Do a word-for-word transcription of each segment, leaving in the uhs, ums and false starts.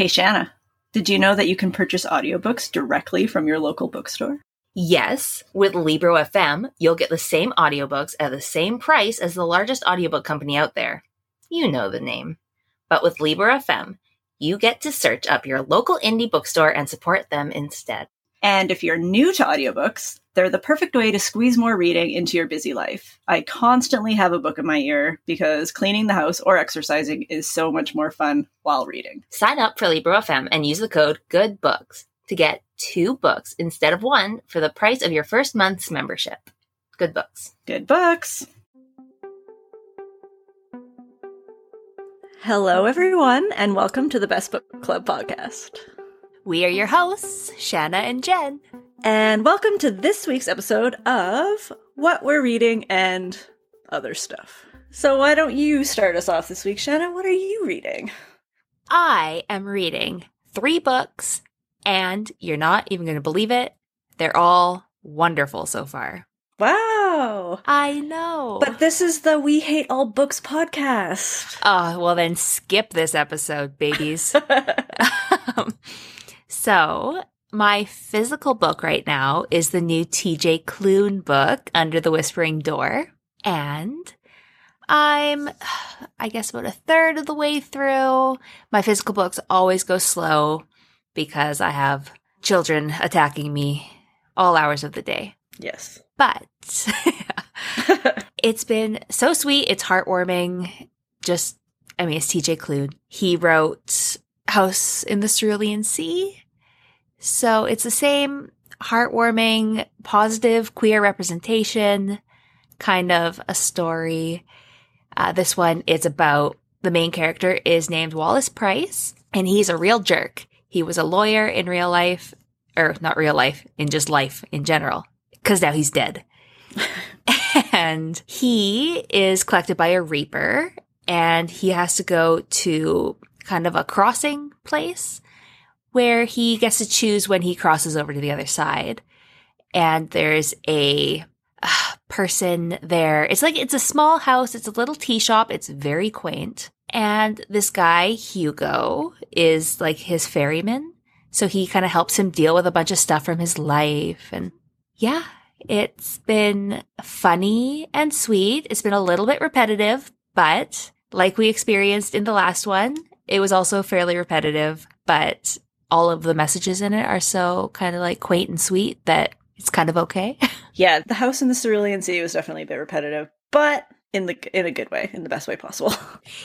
Hey, Shanna, did you know that you can purchase audiobooks directly from your local bookstore? Yes, with Libro F M, you'll get the same audiobooks at the same price as the largest audiobook company out there. You know the name. But with Libro F M, you get to search up your local indie bookstore and support them instead. And if you're new to audiobooks, they're the perfect way to squeeze more reading into your busy life. I constantly have a book in my ear because cleaning the house or exercising is so much more fun while reading. Sign up for Libro F M and use the code GOODBOOKS to get two books instead of one for the price of your first month's membership. Good books. Good books. Hello, everyone, and welcome to the Best Book Club podcast. We are your hosts, Shanna and Jen. And welcome to this week's episode of What We're Reading and Other Stuff. So why don't you start us off this week, Shanna? What are you reading? I am reading three books, and you're not even going to believe it, they're all wonderful so far. Wow. I know. But this is the We Hate All Books podcast. Oh, well then skip this episode, babies. um, so... My physical book right now is the new T J Klune book, Under the Whispering Door, and I'm, I guess, about a third of the way through. My physical books always go slow because I have children attacking me all hours of the day. Yes. But it's been so sweet. It's heartwarming. Just, I mean, it's T J Klune. He wrote House in the Cerulean Sea. So it's the same heartwarming, positive queer representation kind of a story. Uh, this one is about the main character is named Wallace Price, and he's a real jerk. He was a lawyer in real life, or not real life, in just life in general, because now he's dead. And he is collected by a reaper, and he has to go to kind of a crossing place where he gets to choose when he crosses over to the other side. And there's a uh, person there. It's like, it's a small house. It's a little tea shop. It's very quaint. And this guy, Hugo, is like his ferryman. So he kind of helps him deal with a bunch of stuff from his life. And yeah, it's been funny and sweet. It's been a little bit repetitive, but like we experienced in the last one, it was also fairly repetitive, but all of the messages in it are so kind of like quaint and sweet that it's kind of okay. Yeah, the House in the Cerulean Sea was definitely a bit repetitive, but in the in a good way, in the best way possible.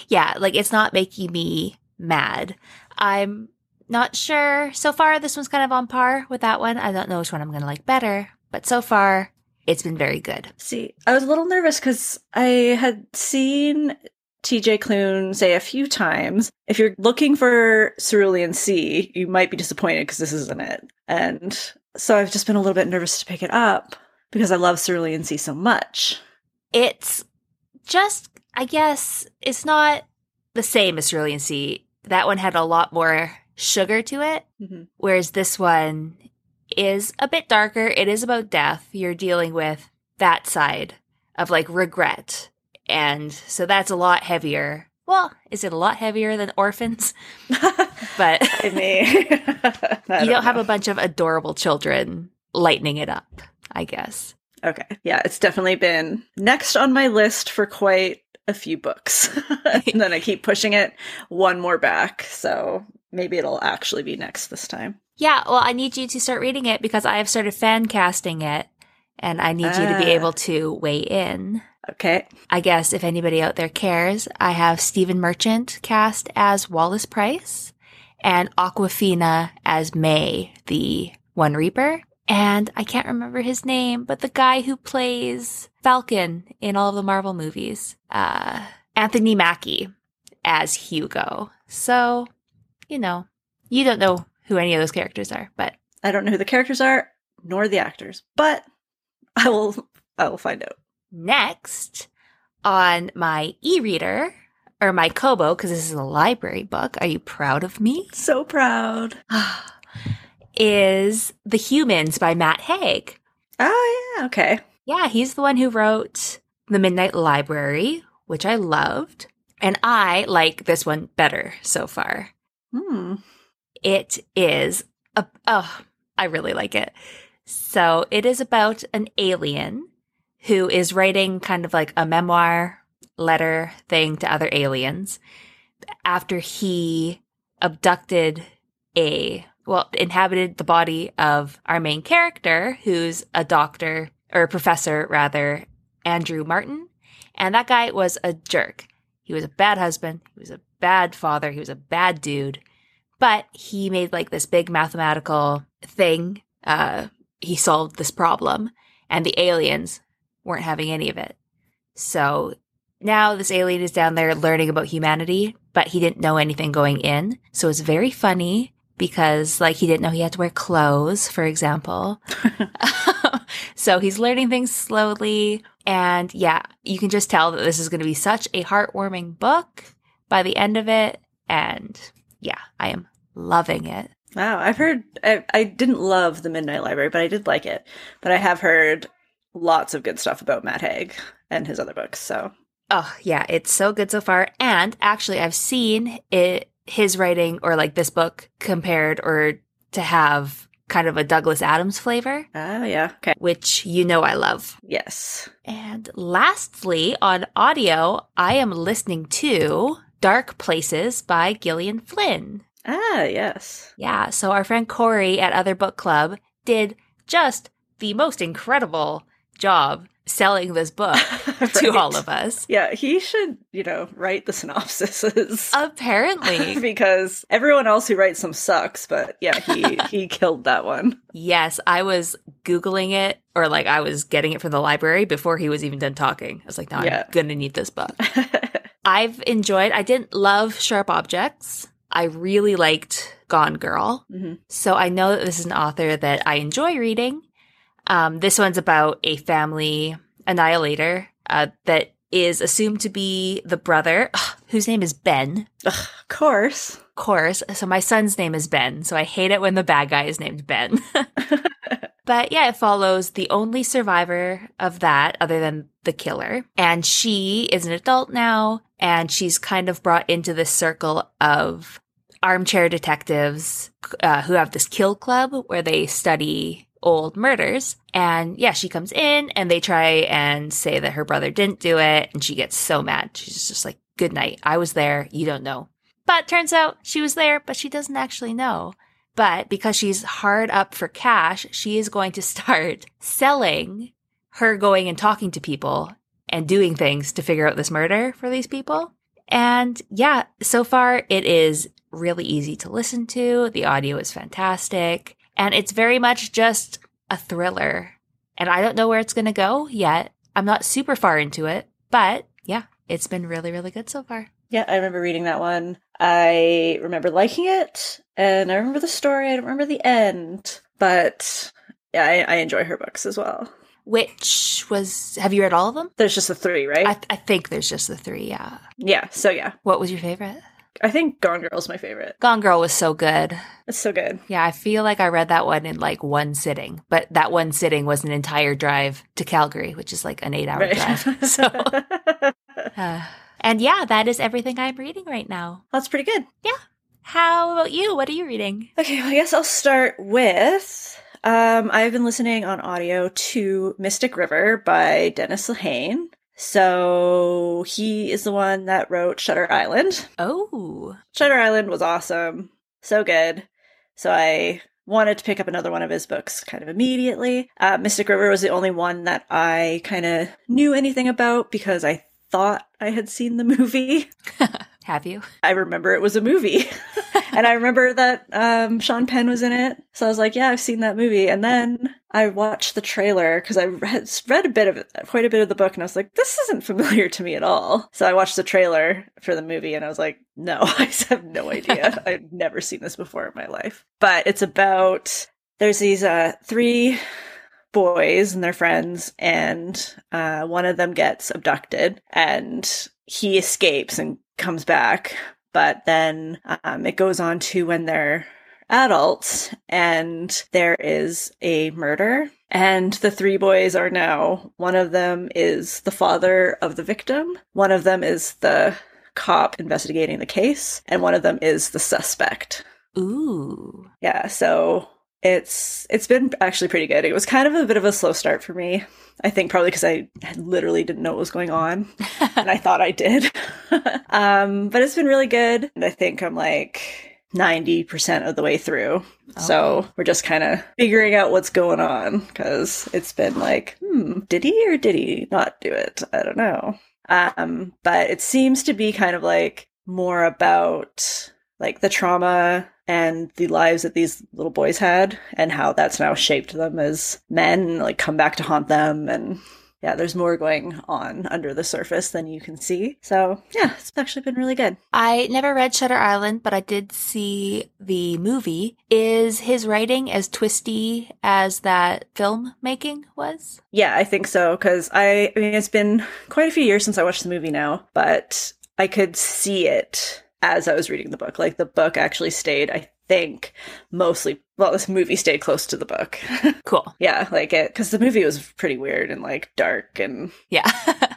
Yeah, like it's not making me mad. I'm not sure. So far, this one's kind of on par with that one. I don't know which one I'm going to like better, but so far, it's been very good. See, I was a little nervous because I had seen T J Klune say a few times, if you're looking for Cerulean Sea, you might be disappointed because this isn't it. And so I've just been a little bit nervous to pick it up because I love Cerulean Sea so much. It's just, I guess, it's not the same as Cerulean Sea. That one had a lot more sugar to it, mm-hmm. whereas this one is a bit darker. It is about death. You're dealing with that side of like regret. And so that's a lot heavier. Well, is it a lot heavier than Orphans? But I mean, I don't you don't know. have a bunch of adorable children lightening it up, I guess. Okay. Yeah, it's definitely been next on my list for quite a few books. And then I keep pushing it one more back. So maybe it'll actually be next this time. Yeah, well, I need you to start reading it because I have started fan casting it. And I need ah. you to be able to weigh in. Okay. I guess if anybody out there cares, I have Stephen Merchant cast as Wallace Price and Awkwafina as May, the One Reaper. And I can't remember his name, but the guy who plays Falcon in all of the Marvel movies, uh, Anthony Mackie as Hugo. So, you know, you don't know who any of those characters are, but I don't know who the characters are, nor the actors, but I will, I will find out. Next, on my e-reader, or my Kobo, because this is a library book, are you proud of me? So proud. Is The Humans by Matt Haig. Oh, yeah, okay. Yeah, he's the one who wrote The Midnight Library, which I loved, and I like this one better so far. Hmm. it is a, oh, I really like it. So it is about an alien who is writing kind of like a memoir letter thing to other aliens after he abducted a, well, inhabited the body of our main character, who's a doctor, or a professor, rather, Andrew Martin. And that guy was a jerk. He was a bad husband. He was a bad father. He was a bad dude. But he made like this big mathematical thing. Uh, he solved this problem. And the aliens weren't having any of it. So now this alien is down there learning about humanity, but he didn't know anything going in. So it's very funny because, like, he didn't know he had to wear clothes, for example. So he's learning things slowly. And yeah, you can just tell that this is going to be such a heartwarming book by the end of it. And yeah, I am loving it. Wow. I've heard, I, I didn't love The Midnight Library, but I did like it. But I have heard lots of good stuff about Matt Haig and his other books. So, oh yeah, it's so good so far. And actually I've seen it, his writing, or like this book, compared or to have kind of a Douglas Adams flavor. Oh, yeah. Okay. Which you know I love. Yes. And lastly, on audio, I am listening to Dark Places by Gillian Flynn. Ah, yes. Yeah. So our friend Corey at Other Book Club did just the most incredible job selling this book right. to all of us. Yeah, he should, you know, write the synopsises. Apparently. Because everyone else who writes them sucks, but yeah, he, he killed that one. Yes, I was Googling it, or like I was getting it from the library before he was even done talking. I was like, no, yeah. I'm going to need this book. I've enjoyed, I didn't love Sharp Objects. I really liked Gone Girl. Mm-hmm. So I know that this is an author that I enjoy reading. Um, this one's about a family annihilator uh, that is assumed to be the brother, ugh, whose name is Ben. Ugh, of course. Of course. So my son's name is Ben, so I hate it when the bad guy is named Ben. But yeah, it follows the only survivor of that, other than the killer. And she is an adult now, and she's kind of brought into this circle of armchair detectives uh, who have this kill club where they study old murders. And yeah, she comes in and they try and say that her brother didn't do it. And she gets so mad. She's just like, good night. I was there. You don't know. But turns out she was there, but she doesn't actually know. But because she's hard up for cash, she is going to start selling her going and talking to people and doing things to figure out this murder for these people. And yeah, so far it is really easy to listen to. The audio is fantastic. And it's very much just a thriller. And I don't know where it's going to go yet. I'm not super far into it. But yeah, it's been really, really good so far. Yeah, I remember reading that one. I remember liking it. And I remember the story. I don't remember the end. But yeah, I, I enjoy her books as well. Which was, have you read all of them? There's just the three, right? I, th- I think there's just the three, yeah. Yeah, so yeah. What was your favorite? I think Gone Girl's my favorite. Gone Girl was so good. It's so good. Yeah, I feel like I read that one in like one sitting, but that one sitting was an entire drive to Calgary, which is like an eight-hour right. drive. So, uh, and yeah, that is everything I'm reading right now. That's pretty good. Yeah. How about you? What are you reading? Okay, well, I guess I'll start with. Um, I've been listening on audio to Mystic River by Dennis Lehane. So he is the one that wrote Shutter Island. Oh. Shutter Island was awesome. So good. So I wanted to pick up another one of his books kind of immediately. Uh, Mystic River was the only one that I kind of knew anything about because I thought I had seen the movie. Have you? I remember it was a movie. And I remember that um, Sean Penn was in it. So I was like, yeah, I've seen that movie. And then I watched the trailer because I read, read a bit of it, quite a bit of the book. And I was like, this isn't familiar to me at all. So I watched the trailer for the movie and I was like, no, I have no idea. I've never seen this before in my life. But it's about, there's these uh, three boys and their friends. And uh, one of them gets abducted and he escapes and comes back. But then um, it goes on to when they're adults and there is a murder. And the three boys are now, one of them is the father of the victim. One of them is the cop investigating the case. And one of them is the suspect. Ooh. Yeah, so it's it's been actually pretty good. It was kind of a bit of a slow start for me. I think probably because I literally didn't know what was going on, and I thought I did. um, but it's been really good, and I think I'm like ninety percent of the way through. Oh. So we're just kind of figuring out what's going on, because it's been like, hmm, did he or did he not do it? I don't know. Um, but it seems to be kind of like more about like the trauma and the lives that these little boys had and how that's now shaped them as men and like come back to haunt them. And yeah, there's more going on under the surface than you can see. So yeah, it's actually been really good. I never read Shutter Island, but I did see the movie. Is his writing as twisty as that filmmaking was? Yeah, I think so. Because I, I mean, it's been quite a few years since I watched the movie now, but I could see it as I was reading the book. Like the book actually stayed, I think, mostly, well, this movie stayed close to the book. Cool. Yeah, like it, because the movie was pretty weird and like dark and yeah,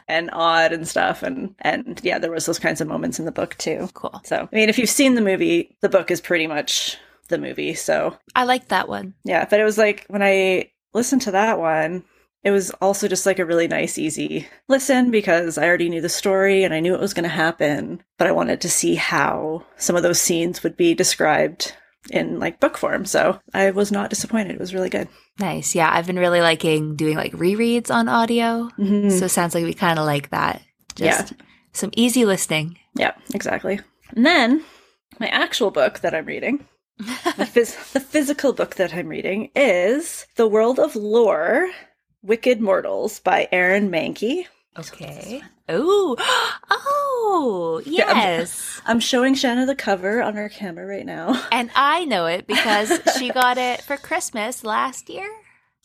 and odd and stuff, and and yeah, there was those kinds of moments in the book too. Cool. So I mean, if you've seen the movie, the book is pretty much the movie. So I liked that one. Yeah, but it was like when I listened to that one, it was also just like a really nice, easy listen because I already knew the story and I knew it was going to happen, but I wanted to see how some of those scenes would be described in like book form. So I was not disappointed. It was really good. Nice. Yeah. I've been really liking doing like rereads on audio. Mm-hmm. So it sounds like we kind of like that. Just yeah. Some easy listening. Yeah, exactly. And then my actual book that I'm reading, the, phys- the physical book that I'm reading is The World of Lore, Wicked Mortals by Aaron Mahnke. Okay. Oh, oh, yes. I'm, I'm showing Shanna the cover on our camera right now. And I know it because she got it for Christmas last year.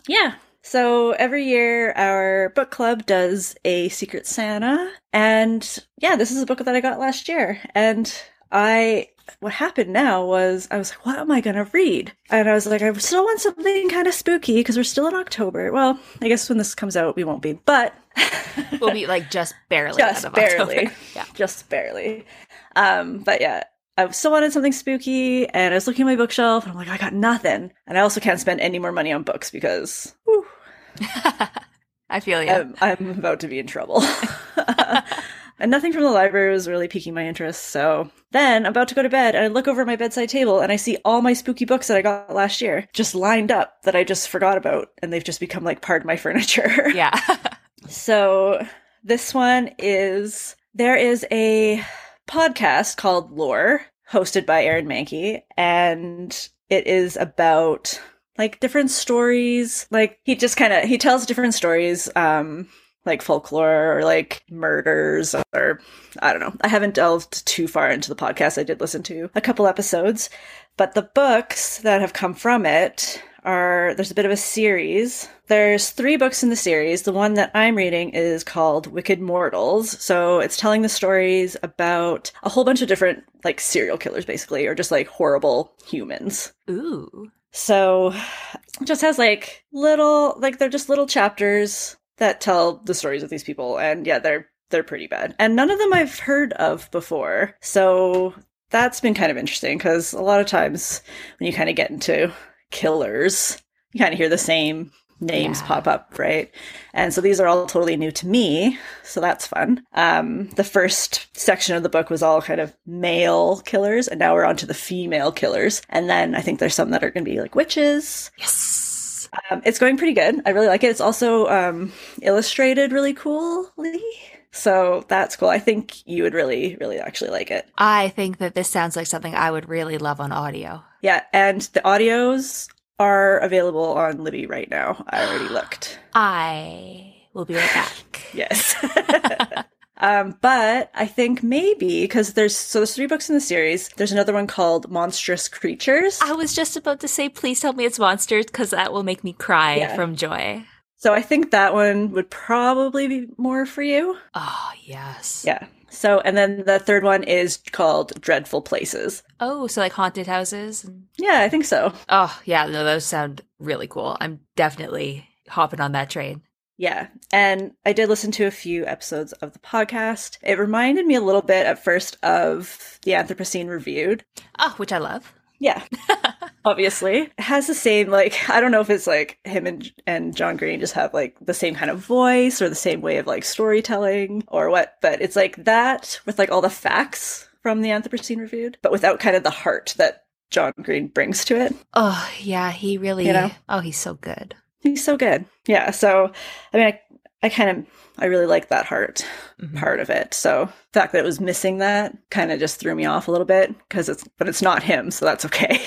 Yeah. So every year our book club does a Secret Santa. And yeah, this is a book that I got last year. And I... what happened now was I was like, what am I going to read? And I was like, I still want something kind of spooky because we're still in October. Well, I guess when this comes out, we won't be, but we'll be like just barely. Just out of barely. October. Yeah. Just barely. Um, but yeah, I still wanted something spooky and I was looking at my bookshelf and I'm like, I got nothing. And I also can't spend any more money on books because whew, I feel you. I'm, I'm about to be in trouble. And nothing from the library was really piquing my interest. So then I'm about to go to bed and I look over at my bedside table and I see all my spooky books that I got last year just lined up that I just forgot about. And they've just become like part of my furniture. Yeah. So this one is, there is a podcast called Lore hosted by Aaron Mahnke. And it is about like different stories. Like he just kind of, he tells different stories. Um, like folklore or like murders or I don't know. I haven't delved too far into the podcast. I did listen to a couple episodes, but the books that have come from it are, there's a bit of a series. There's three books in the series. The one that I'm reading is called Wicked Mortals. So it's telling the stories about a whole bunch of different like serial killers basically, or just like horrible humans. Ooh. So it just has like little, like they're just little chapters that tell the stories of these people. And yeah, they're they're pretty bad. And none of them I've heard of before. So that's been kind of interesting because a lot of times when you kind of get into killers, you kind of hear the same names yeah. pop up, right? And so these are all totally new to me. So that's fun. Um, the first section of the book was all kind of male killers. And now we're on to the female killers. And then I think there's some that are going to be like witches. Yes. Um, it's going pretty good. I really like it. It's also um, illustrated really coolly. So that's cool. I think you would really, really actually like it. I think that this sounds like something I would really love on audio. Yeah, and the audios are available on Libby right now. I already looked. I will be right back. Yes. Um, but I think maybe because there's so there's three books in the series. There's another one called Monstrous Creatures. I was just about to say, please tell me it's monsters because that will make me cry yeah. from joy. So I think that one would probably be more for you. Oh, yes. Yeah. So and then the third one is called Dreadful Places. Oh, so like haunted houses? And... yeah, I think so. Oh, yeah. No, those sound really cool. I'm definitely hopping on that train. Yeah, and I did listen to a few episodes of the podcast. It reminded me a little bit at first of The Anthropocene Reviewed. Oh, which I love. Yeah. Obviously. It has the same, like, I don't know if it's like him and and John Green just have like the same kind of voice or the same way of like storytelling or what, but it's like that with like all the facts from The Anthropocene Reviewed, but without kind of the heart that John Green brings to it. Oh, yeah, he really, you know? Oh, he's so good. He's so good. Yeah, so, I mean, I, I kind of, I really like that heart mm-hmm. part of it. So the fact that it was missing that kind of just threw me off a little bit, because it's, but it's not him, so that's okay.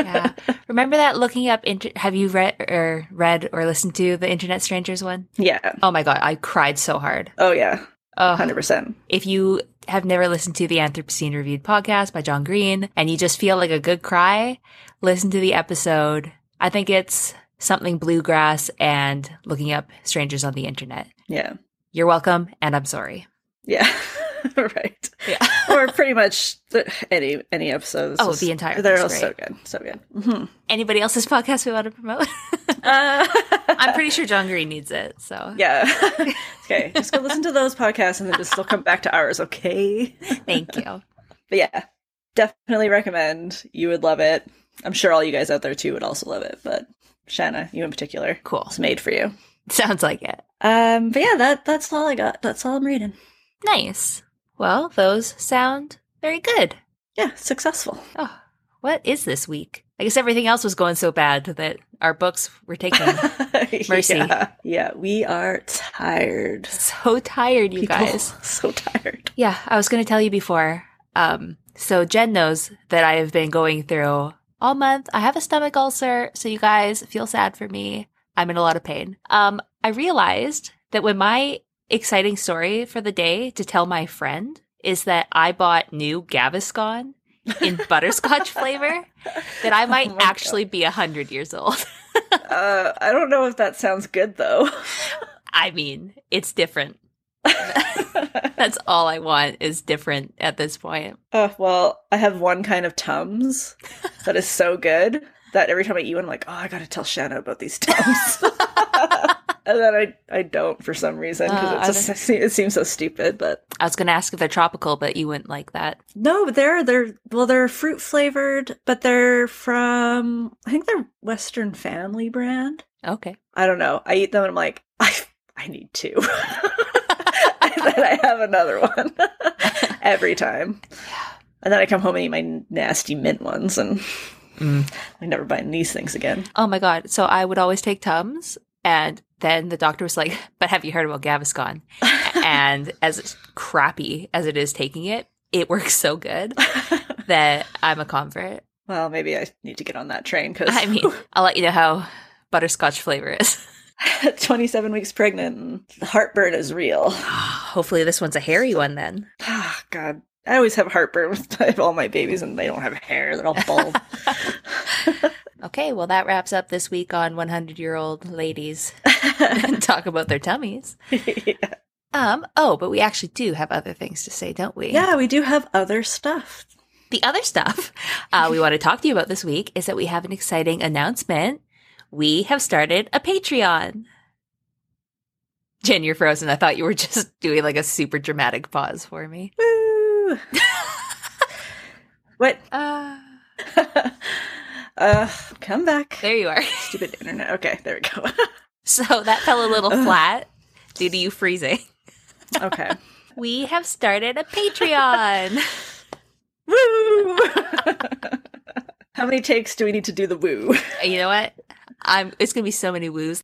Yeah. Remember that looking up, inter- have you read or read or listened to the Internet Strangers one? Yeah. Oh my God, I cried so hard. Oh yeah. Oh, one hundred percent. If you have never listened to the Anthropocene Reviewed podcast by John Green and you just feel like a good cry, listen to the episode. I think it's something bluegrass and looking up strangers on the internet. Yeah. You're welcome, and I'm sorry. Yeah. Right. Yeah. Or pretty much any any episodes. Oh, the entire. They're all so good. So good. Mm-hmm. Anybody else's podcast we want to promote? uh, I'm pretty sure John Green needs it. So yeah. Okay. Just go listen to those podcasts and then just still come back to ours. Okay. Thank you. But yeah, definitely recommend. You would love it. I'm sure all you guys out there too would also love it. But Shanna, you in particular, cool. It's made for you. Sounds like it. Um, but yeah, that that's all I got. That's all I'm reading. Nice. Well, those sound very good. Yeah, successful. Oh, what is this week? I guess everything else was going so bad that our books were taking mercy. Yeah. Yeah, we are tired. So tired, you People, guys. So tired. Yeah, I was going to tell you before. Um, so Jen knows that I have been going through all month. I have a stomach ulcer, so you guys feel sad for me. I'm in a lot of pain. Um, I realized that when my exciting story for the day to tell my friend is that I bought new Gaviscon in butterscotch flavor, that I might oh actually God. be one hundred years old. uh, I don't know if that sounds good, though. I mean, it's different. That's all I want is different at this point. Oh, well, I have one kind of Tums that is so good that every time I eat one, I'm like, oh, I gotta tell Shanna about these Tums. And then I, I don't for some reason, because uh, it seems so stupid. But I was going to ask if they're tropical, but you wouldn't like that. No, but they're, they're, well, they're fruit flavored, but they're from, I think they're Western Family brand. Okay. I don't know. I eat them and I'm like, I, I need two. And then I have another one every time. Yeah. And then I come home and eat my nasty mint ones and mm. I'm never buying these things again. Oh my God. So I would always take Tums. And then the doctor was like, but have you heard about Gaviscon? And as crappy as it is taking it, it works so good that I'm a convert. Well, maybe I need to get on that train because I mean, I'll let you know how butterscotch flavor is. twenty-seven weeks pregnant. The heartburn is real. Hopefully this one's a hairy one then. Oh, God. I always have heartburn with all my babies and they don't have hair. They're all bald. Okay, well, that wraps up this week on one hundred-year-old ladies talk about their tummies. Yeah. Um. Oh, but we actually do have other things to say, don't we? Yeah, we do have other stuff. The other stuff uh, we want to talk to you about this week is that we have an exciting announcement. We have started a Patreon. Jen, you're frozen. I thought you were just doing like a super dramatic pause for me. Woo! What? Uh... Uh, come back. There you are. Stupid internet. Okay, there we go. So that fell a little flat due to you freezing. Okay. We have started a Patreon. Woo! How many takes do we need to do the woo? You know what? I'm. It's going to be so many woos.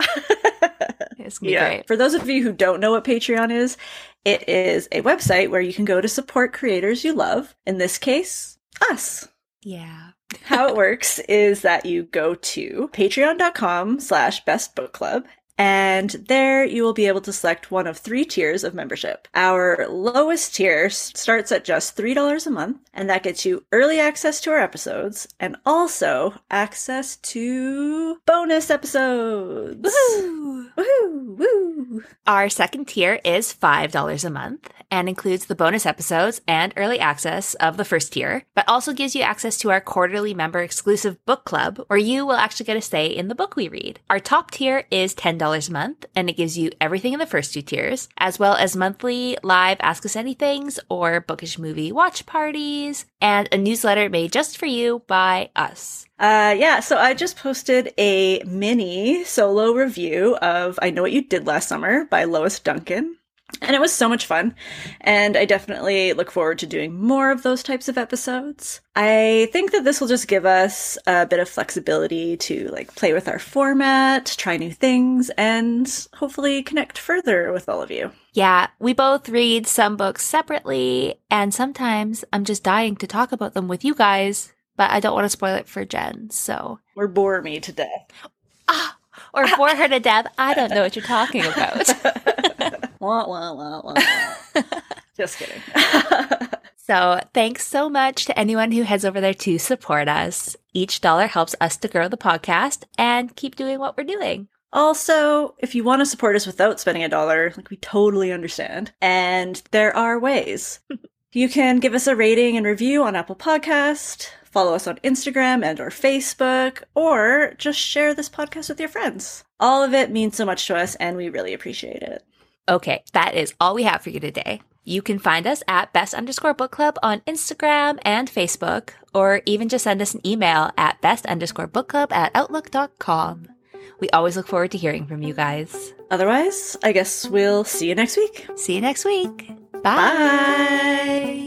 It's going to yeah. be great. For those of you who don't know what Patreon is, it is a website where you can go to support creators you love. In this case, us. Yeah. How it works is that you go to patreon.com slash best book club, and there you will be able to select one of three tiers of membership. Our lowest tier starts at just three dollars a month, and that gets you early access to our episodes and also access to bonus episodes. Woohoo! Woohoo! Woo! Our second tier is five dollars a month and includes the bonus episodes and early access of the first tier, but also gives you access to our quarterly member exclusive book club, where you will actually get a say in the book we read. Our top tier is ten dollars ten dollars a month, and it gives you everything in the first two tiers, as well as monthly live Ask Us Anythings or Bookish Movie watch parties, and a newsletter made just for you by us. Uh, yeah, so I just posted a mini solo review of I Know What You Did Last Summer by Lois Duncan. And it was so much fun, and I definitely look forward to doing more of those types of episodes. I think that this will just give us a bit of flexibility to like play with our format, try new things, and hopefully connect further with all of you. Yeah, we both read some books separately, and sometimes I'm just dying to talk about them with you guys, but I don't want to spoil it for Jen, so... Or bore me to death. Ah, or bore her to death. I don't know what you're talking about. Wah, wah, wah, wah, wah. Just kidding. So thanks so much to anyone who heads over there to support us. Each dollar helps us to grow the podcast and keep doing what we're doing. Also, if you want to support us without spending a dollar, like we totally understand. And there are ways. You can give us a rating and review on Apple Podcast, follow us on Instagram and or Facebook, or just share this podcast with your friends. All of it means so much to us, and we really appreciate it. Okay, that is all we have for you today. You can find us at best underscore book club on Instagram and Facebook, or even just send us an email at best underscore book club at outlook dot com. We always look forward to hearing from you guys. Otherwise, I guess we'll see you next week. See you next week. Bye. Bye.